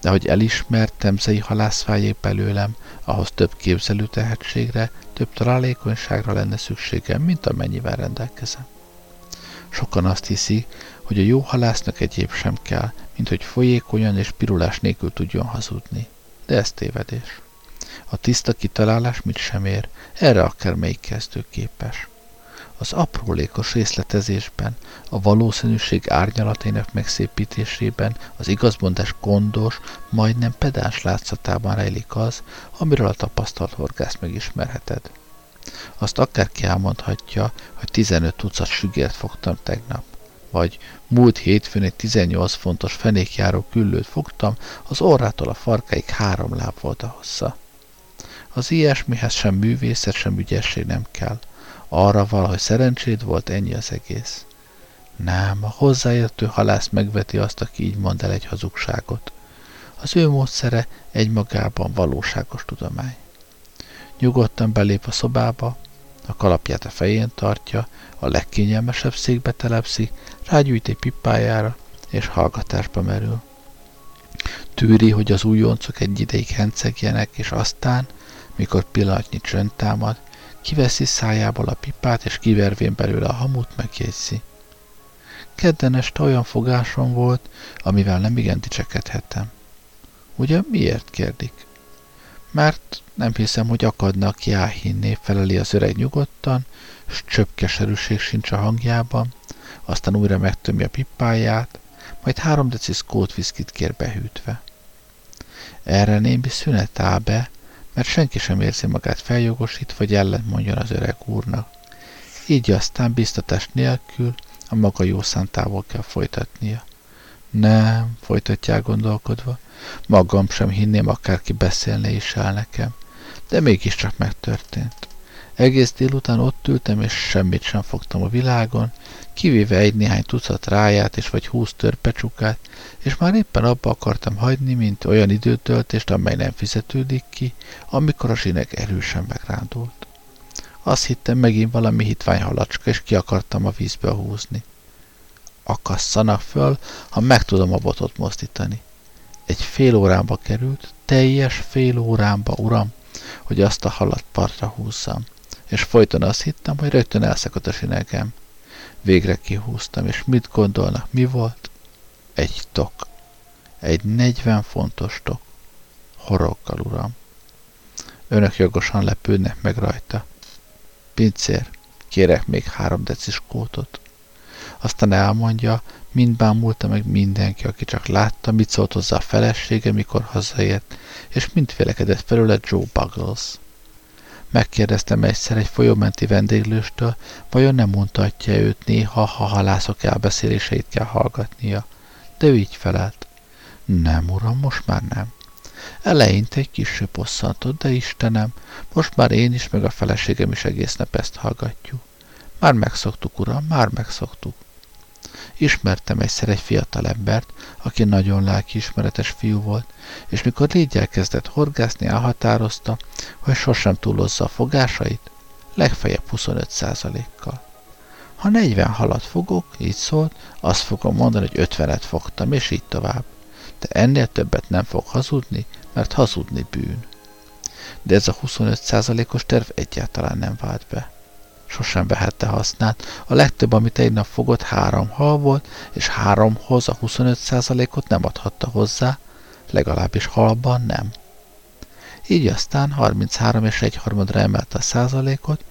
De hogy elismert temzei halász váljék belőlem, ahhoz több képzelő tehetségre, több találékonyságra lenne szükségem, mint amennyivel rendelkezem. Sokan azt hiszik, hogy a jó halásznak egyéb sem kell, mint hogy folyékonyan és pirulás nélkül tudjon hazudni. De ez tévedés. A tiszta kitalálás mit sem ér, erre akármelyik kezdő képes. Az aprólékos részletezésben, a valószínűség árnyalatének megszépítésében, az igazmondás gondos, majdnem pedáns látszatában rejlik az, amiről a tapasztalt horgászt megismerheted. Azt akárki elmondhatja, hogy 15 tucat sügért fogtam tegnap, vagy múlt hétfőn egy 18 fontos fenékjáró küllőt fogtam, az orrától a farkáig 3 láb volt a hossza. Az ilyesmihez sem művészet, sem ügyesség nem kell. Arra valahogy szerencséd volt, ennyi az egész. Nem, a hozzáértő halász megveti azt, aki így mond el egy hazugságot. Az ő módszere egymagában valóságos tudomány. Nyugodtan belép a szobába, a kalapját a fején tartja, a legkényelmesebb székbe telepszik, rágyűjt egy pipájára, és hallgatásba merül. Tűri, hogy az újoncok egy ideig hencegjenek, és aztán, mikor pillanatnyi csönd támad, kiveszi szájából a pipát, és kivervén belőle a hamut megjegyzi. Kedden este olyan fogásom volt, amivel nemigen dicsekedhetem. Ugye miért, kérdik? Mert nem hiszem, hogy akadna, aki elhinné, feleli az öreg nyugodtan, s csöpp keserűség sincs a hangjában, aztán újra megtömi a pipáját, majd 3 dl skót viszkit kér behűtve. Erre némi szünet áll be, mert senki sem érzi magát feljogosít, vagy ellent mondjon az öreg úrnak. Így aztán biztatás nélkül a maga jó szántával kell folytatnia. Nem, folytatják gondolkodva, magam sem hinném, akárki beszélne is el nekem. De mégiscsak megtörtént. Egész délután ott ültem, és semmit sem fogtam a világon, kivéve egy-néhány tucat ráját és vagy 20 törpecsukát, és már éppen abba akartam hagyni, mint olyan időtöltést, amely nem fizetődik ki, amikor a zsineg erősen megrándult. Azt hittem, megint valami hitvány halacska, és ki akartam a vízbe húzni. Akasszanak föl, ha meg tudom a botot mozdítani. Egy fél órámba került, teljes fél órámba, uram, hogy azt a halat partra húzzam, és folyton azt hittem, hogy rögtön elszakad a zsinegem. Végre kihúztam, és mit gondolnak, mi volt? Egy tok. Egy 40 fontos tok. Horoggal, uram. Önök jogosan lepődnek meg rajta. Pincér, kérek még 3 dl kótot. Aztán elmondja, mind bámulta meg mindenki, aki csak látta, mit szólt hozzá a felesége, mikor hazaért, és mind félekedett felőle Joe Buggles. Megkérdeztem egyszer egy folyómenti vendéglőstől, vajon nem untatja őt néha, ha halászok elbeszéléseit kell hallgatnia. De ő így felelt. Nem, uram, most már nem. Eleinte egy kissé bosszantott, de Istenem, most már én is, meg a feleségem is egész nap ezt hallgatjuk. Már megszoktuk, uram, már megszoktuk. Ismertem egyszer egy fiatal embert, aki nagyon lelkiismeretes fiú volt, és mikor léggyel kezdett horgászni, elhatározta, hogy sosem túlozza a fogásait, legfeljebb 25%-kal. Ha 40 halat fogok, így szólt, azt fogom mondani, hogy 50-et fogtam, és így tovább. De ennél többet nem fog hazudni, mert hazudni bűn. De ez a 25%-os terv egyáltalán nem vált be. Sosem vehette hasznát, a legtöbb, amit egy nap fogott, 3 hal volt, és 3-hoz a 25%-ot nem adhatta hozzá, legalábbis halban nem. Így aztán 33,1%-ra emelte a százalékot,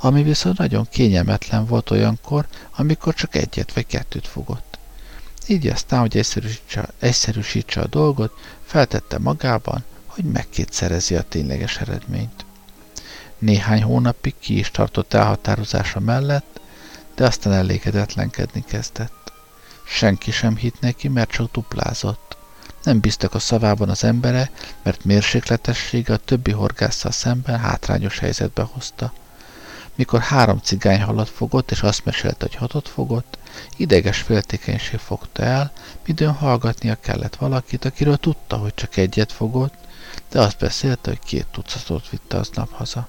ami viszont nagyon kényelmetlen volt olyankor, amikor csak 1-2 fogott. Így aztán, hogy egyszerűsítse a dolgot, feltette magában, hogy megkétszerezi a tényleges eredményt. Néhány hónapig ki is tartott elhatározása mellett, de aztán elégedetlenkedni kezdett. Senki sem hitt neki, mert csak duplázott. Nem bíztak a szavában az embere, mert mérsékletessége a többi horgásszal szemben hátrányos helyzetbe hozta. Mikor 3 cigány halat fogott, és azt mesélte, hogy 6-ot fogott, ideges féltékenység fogta el, midőn hallgatnia kellett valakit, akiről tudta, hogy csak 1 fogott, de azt beszélte, hogy 2 tucatot vitte aznap haza.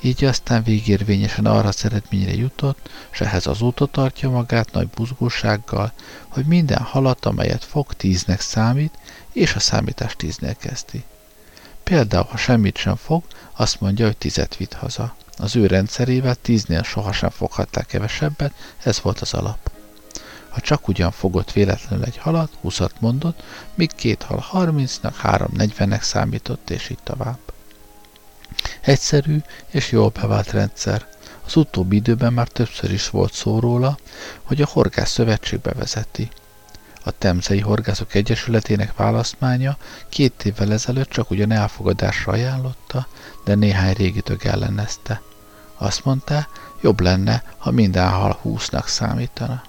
Így aztán végérvényesen arra az eredményre jutott, s ehhez azóta tartja magát nagy buzgósággal, hogy minden halat, amelyet fog, 10-nek számít, és a számítást 10-nél kezdi. Például, ha semmit sem fog, azt mondja, hogy 10-et vitt haza. Az ő rendszerével 10-nél sohasem foghat el kevesebbet, ez volt az alap. Ha csak ugyan fogott véletlenül egy halat, 20-at mondott, míg 2 hal 30-nak, 3 40-nek számított, és így tovább. Egyszerű és jól bevált rendszer. Az utóbbi időben már többször is volt szó róla, hogy a Horgász Szövetség bevezeti. A Temzei Horgászok Egyesületének választmánya 2 évvel ezelőtt csak ugyan elfogadásra ajánlotta, de néhány régi tag ellenezte. Azt mondta, jobb lenne, ha minden hal 20-nak számítana.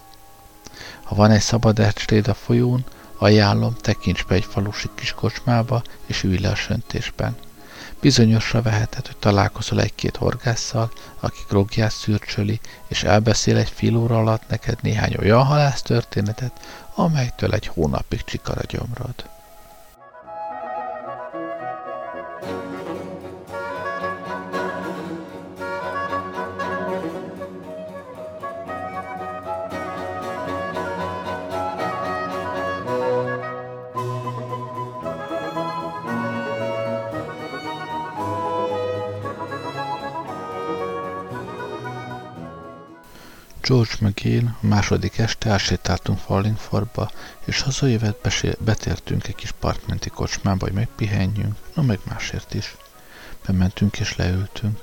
Ha van egy szabad estéd a folyón, ajánlom, tekints be egy falusi kis kocsmába, és ülj le a söntésben. Bizonyosra veheted, hogy találkozol 1-2 horgásszal, aki grogját szürcsöli, és elbeszél egy fél óra alatt neked néhány olyan halásztörténetet, amelytől egy hónapig csikar a gyomrod. George McGill, a második este elsétáltunk Fallingfordba, és hazajövet betértünk egy kis partmenti kocsmába, hogy megpihenjünk, no meg másért is. Bementünk és leültünk.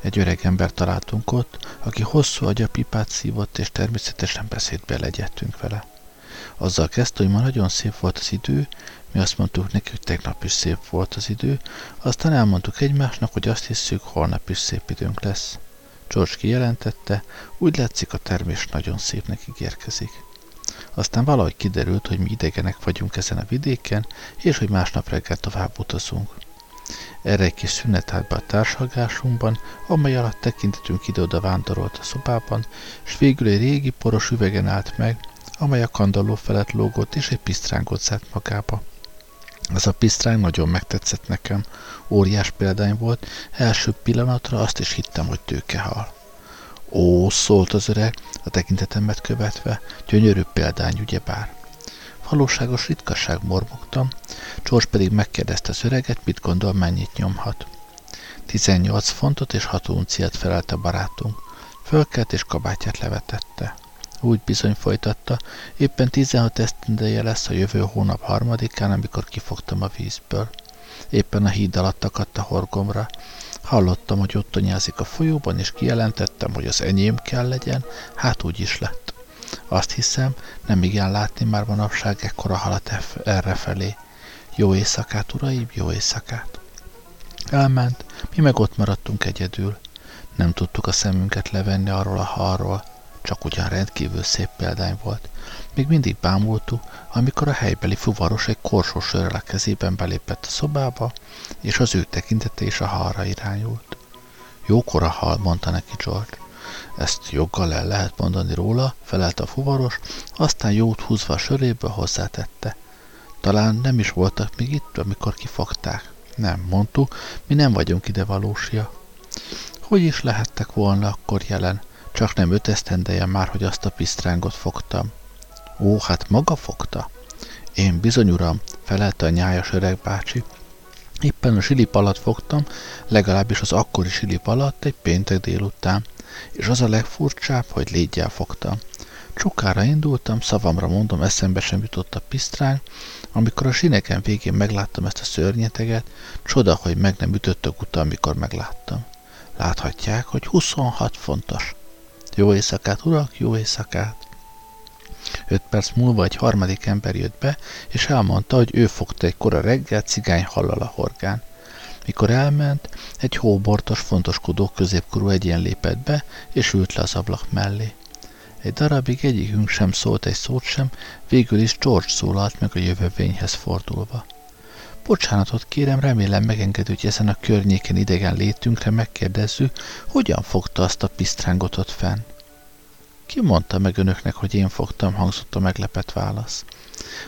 Egy öreg ember találtunk ott, aki hosszú agyapipát szívott, és természetesen beszédbe legyettünk vele. Azzal kezdte, hogy ma nagyon szép volt az idő, mi azt mondtuk neki, hogy tegnap is szép volt az idő, aztán elmondtuk egymásnak, hogy azt hiszük, holnap is szép időnk lesz. George kijelentette, úgy látszik a termés nagyon szépnek ígérkezik. Aztán valahogy kiderült, hogy mi idegenek vagyunk ezen a vidéken, és hogy másnap reggel tovább utazunk. Erre egy kis szünet állt be a társalgásunkban, amely alatt tekintetünk ide-oda vándorolt a szobában, s végül egy régi poros üvegen állt meg, amely a kandalló felett lógott, és egy pisztrángot zárt magába. Ez a pisztráng nagyon megtetszett nekem, óriás példány volt, első pillanatra azt is hittem, hogy tőkehal. Ó, szólt az öreg, a tekintetemet követve, gyönyörű példány ugyebár. Valóságos ritkaság, mormogtam, George pedig megkérdezte az öreget, mit gondol, mennyit nyomhat. 18 fontot és 6 unciát felelte barátunk, fölkelt és kabátját levetette. Úgy bizony, folytatta, éppen 16 esztendeje lesz a jövő hónap 3-án, amikor kifogtam a vízből. Éppen a híd alatt akadt a horgomra. Hallottam, hogy ott anyázik a folyóban, és kijelentettem, hogy az enyém kell legyen, hát úgy is lett. Azt hiszem, nem igen látni már manapság ekkora halat errefelé. Jó éjszakát, uraim, jó éjszakát! Elment, mi meg ott maradtunk egyedül. Nem tudtuk a szemünket levenni arról a halról. Csak ugyan rendkívül szép példány volt. Még mindig bámultuk, amikor a helybeli fuvaros egy korsó sörrel a kezében belépett a szobába, és az ő tekintete is a halra irányult. Jókora hal, mondta neki George. Ezt joggal el lehet mondani róla, felelt a fuvaros, aztán jót húzva a söréből hozzátette. Talán nem is voltak még itt, amikor kifogták. Nem, mondtuk, mi nem vagyunk ide valósia. Hogy is lehettek volna akkor jelen? Csak nem 5 esztendeje már, hogy azt a pisztrángot fogtam. Ó, hát maga fogta? Én bizony, uram, felelte a nyájas öreg bácsi. Éppen a silip alatt fogtam, legalábbis az akkori silip alatt, egy péntek délután. És az a legfurcsább, hogy légyel fogtam. Csukára indultam, szavamra mondom, eszembe sem jutott a pisztráng, amikor a sineken végén megláttam ezt a szörnyeteget, csoda, hogy meg nem ütöttök utána, amikor megláttam. Láthatják, hogy 26 fontos. Jó éjszakát, urak, jó éjszakát! 5 perc múlva egy harmadik ember jött be, és elmondta, hogy ő fogta egy kora reggel cigány hallal a horgán. Mikor elment, egy hóbortos, fontoskodó középkorú egyén lépett be, és ült le az ablak mellé. Egy darabig egyikünk sem szólt egy szót sem, végül is George szólalt meg a jövevényhez fordulva. Bocsánatot kérem, remélem megengedő, hogy ezen a környéken idegen létünkre megkérdezzük, hogyan fogta azt a pisztrángot ott fenn. Ki mondta meg önöknek, hogy én fogtam, hangzott a meglepett válasz.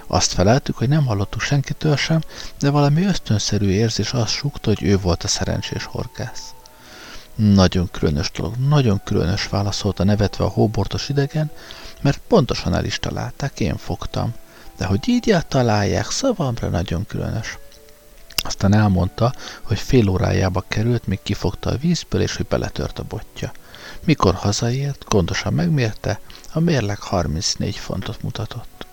Azt feleltük, hogy nem hallottuk senkitől sem, de valami ösztönszerű érzés azt súgta, hogy ő volt a szerencsés horgász. Nagyon különös dolog, nagyon különös, válaszolta nevetve a hóbortos idegen, mert pontosan el is találták, én fogtam. De hogy így eltalálják, szavamra nagyon különös. Aztán elmondta, hogy fél órájába került, míg kifogta a vízből, és hogy beletört a botja. Mikor hazaért, gondosan megmérte, a mérleg 34 fontot mutatott.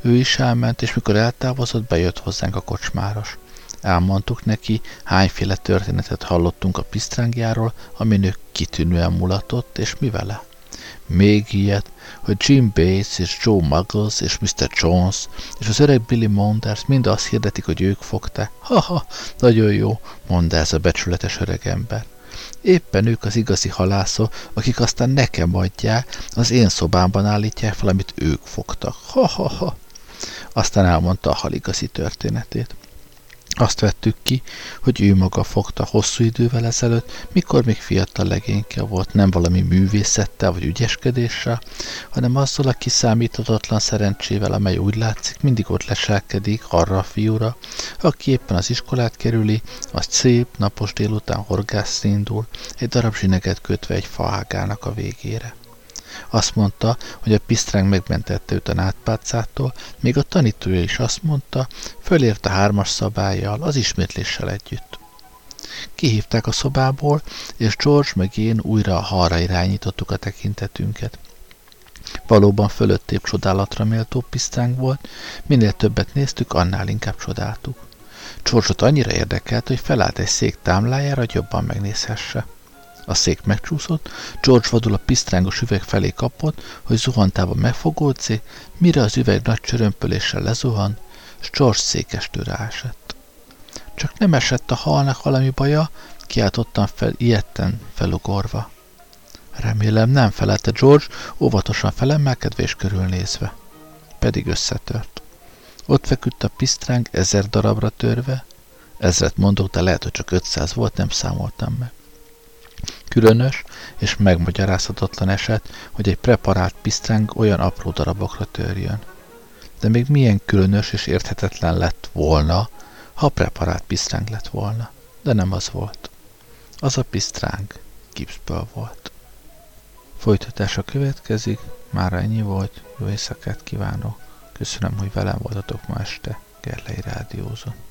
Ő is elment, és mikor eltávozott, bejött hozzánk a kocsmáros. Elmondtuk neki, hányféle történetet hallottunk a pisztrángjáról, amin ő kitűnően mulatott, és mi vele. Még ilyet, hogy Jim Bates és Joe Muggles és Mr. Jones és az öreg Billy Monders mind azt hirdetik, hogy ők fogták. Ha, nagyon jó, mondta ez a becsületes öreg ember. Éppen ők az igazi halászok, akik aztán nekem adják, az én szobámban állítják fel, amit ők fogtak. Ha. Aztán elmondta a hal igazi történetét. Azt vettük ki, hogy ő maga fogta hosszú idővel ezelőtt, mikor még fiatal legényke volt, nem valami művészettel vagy ügyeskedéssel, hanem azzal a kiszámíthatatlan szerencsével, amely úgy látszik, mindig ott leselkedik arra a fiúra, aki éppen az iskolát kerüli, az szép, napos délután horgászni indul, egy darab zsineget kötve egy faágának a végére. Azt mondta, hogy a pisztráng megmentette őt a nádpácától, még a tanítója is azt mondta, fölért a 3-as szabállyal, az ismétléssel együtt. Kihívták a szobából, és George meg én újra a halra irányítottuk a tekintetünket. Valóban fölöttébb csodálatra méltó pisztráng volt, minél többet néztük, annál inkább csodáltuk. George-ot annyira érdekelt, hogy felállt egy szék támlájára, hogy jobban megnézhesse. A szék megcsúszott, George vadul a pisztrángos üveg felé kapott, hogy zuhantában megfogódzik, mire az üveg nagy csörömpöléssel lezuhan, s George székestőre esett. Csak nem esett a halnak valami baja, kiáltottam fel, ijedten felugorva. Remélem nem, felelte George, óvatosan felemelkedve és körülnézve. Pedig összetört. Ott feküdt a pisztráng 1000 darabra törve, 1000-et mondok, de lehet, hogy csak 500 volt, nem számoltam meg. Különös és megmagyarázhatatlan eset, hogy egy preparált pisztráng olyan apró darabokra törjön. De még milyen különös és érthetetlen lett volna, ha preparált pisztráng lett volna. De nem az volt. Az a pisztráng gipszből volt. Folytatása következik, mára ennyi volt, jó éjszakát kívánok. Köszönöm, hogy velem voltatok ma este, Gerlei rádiózon.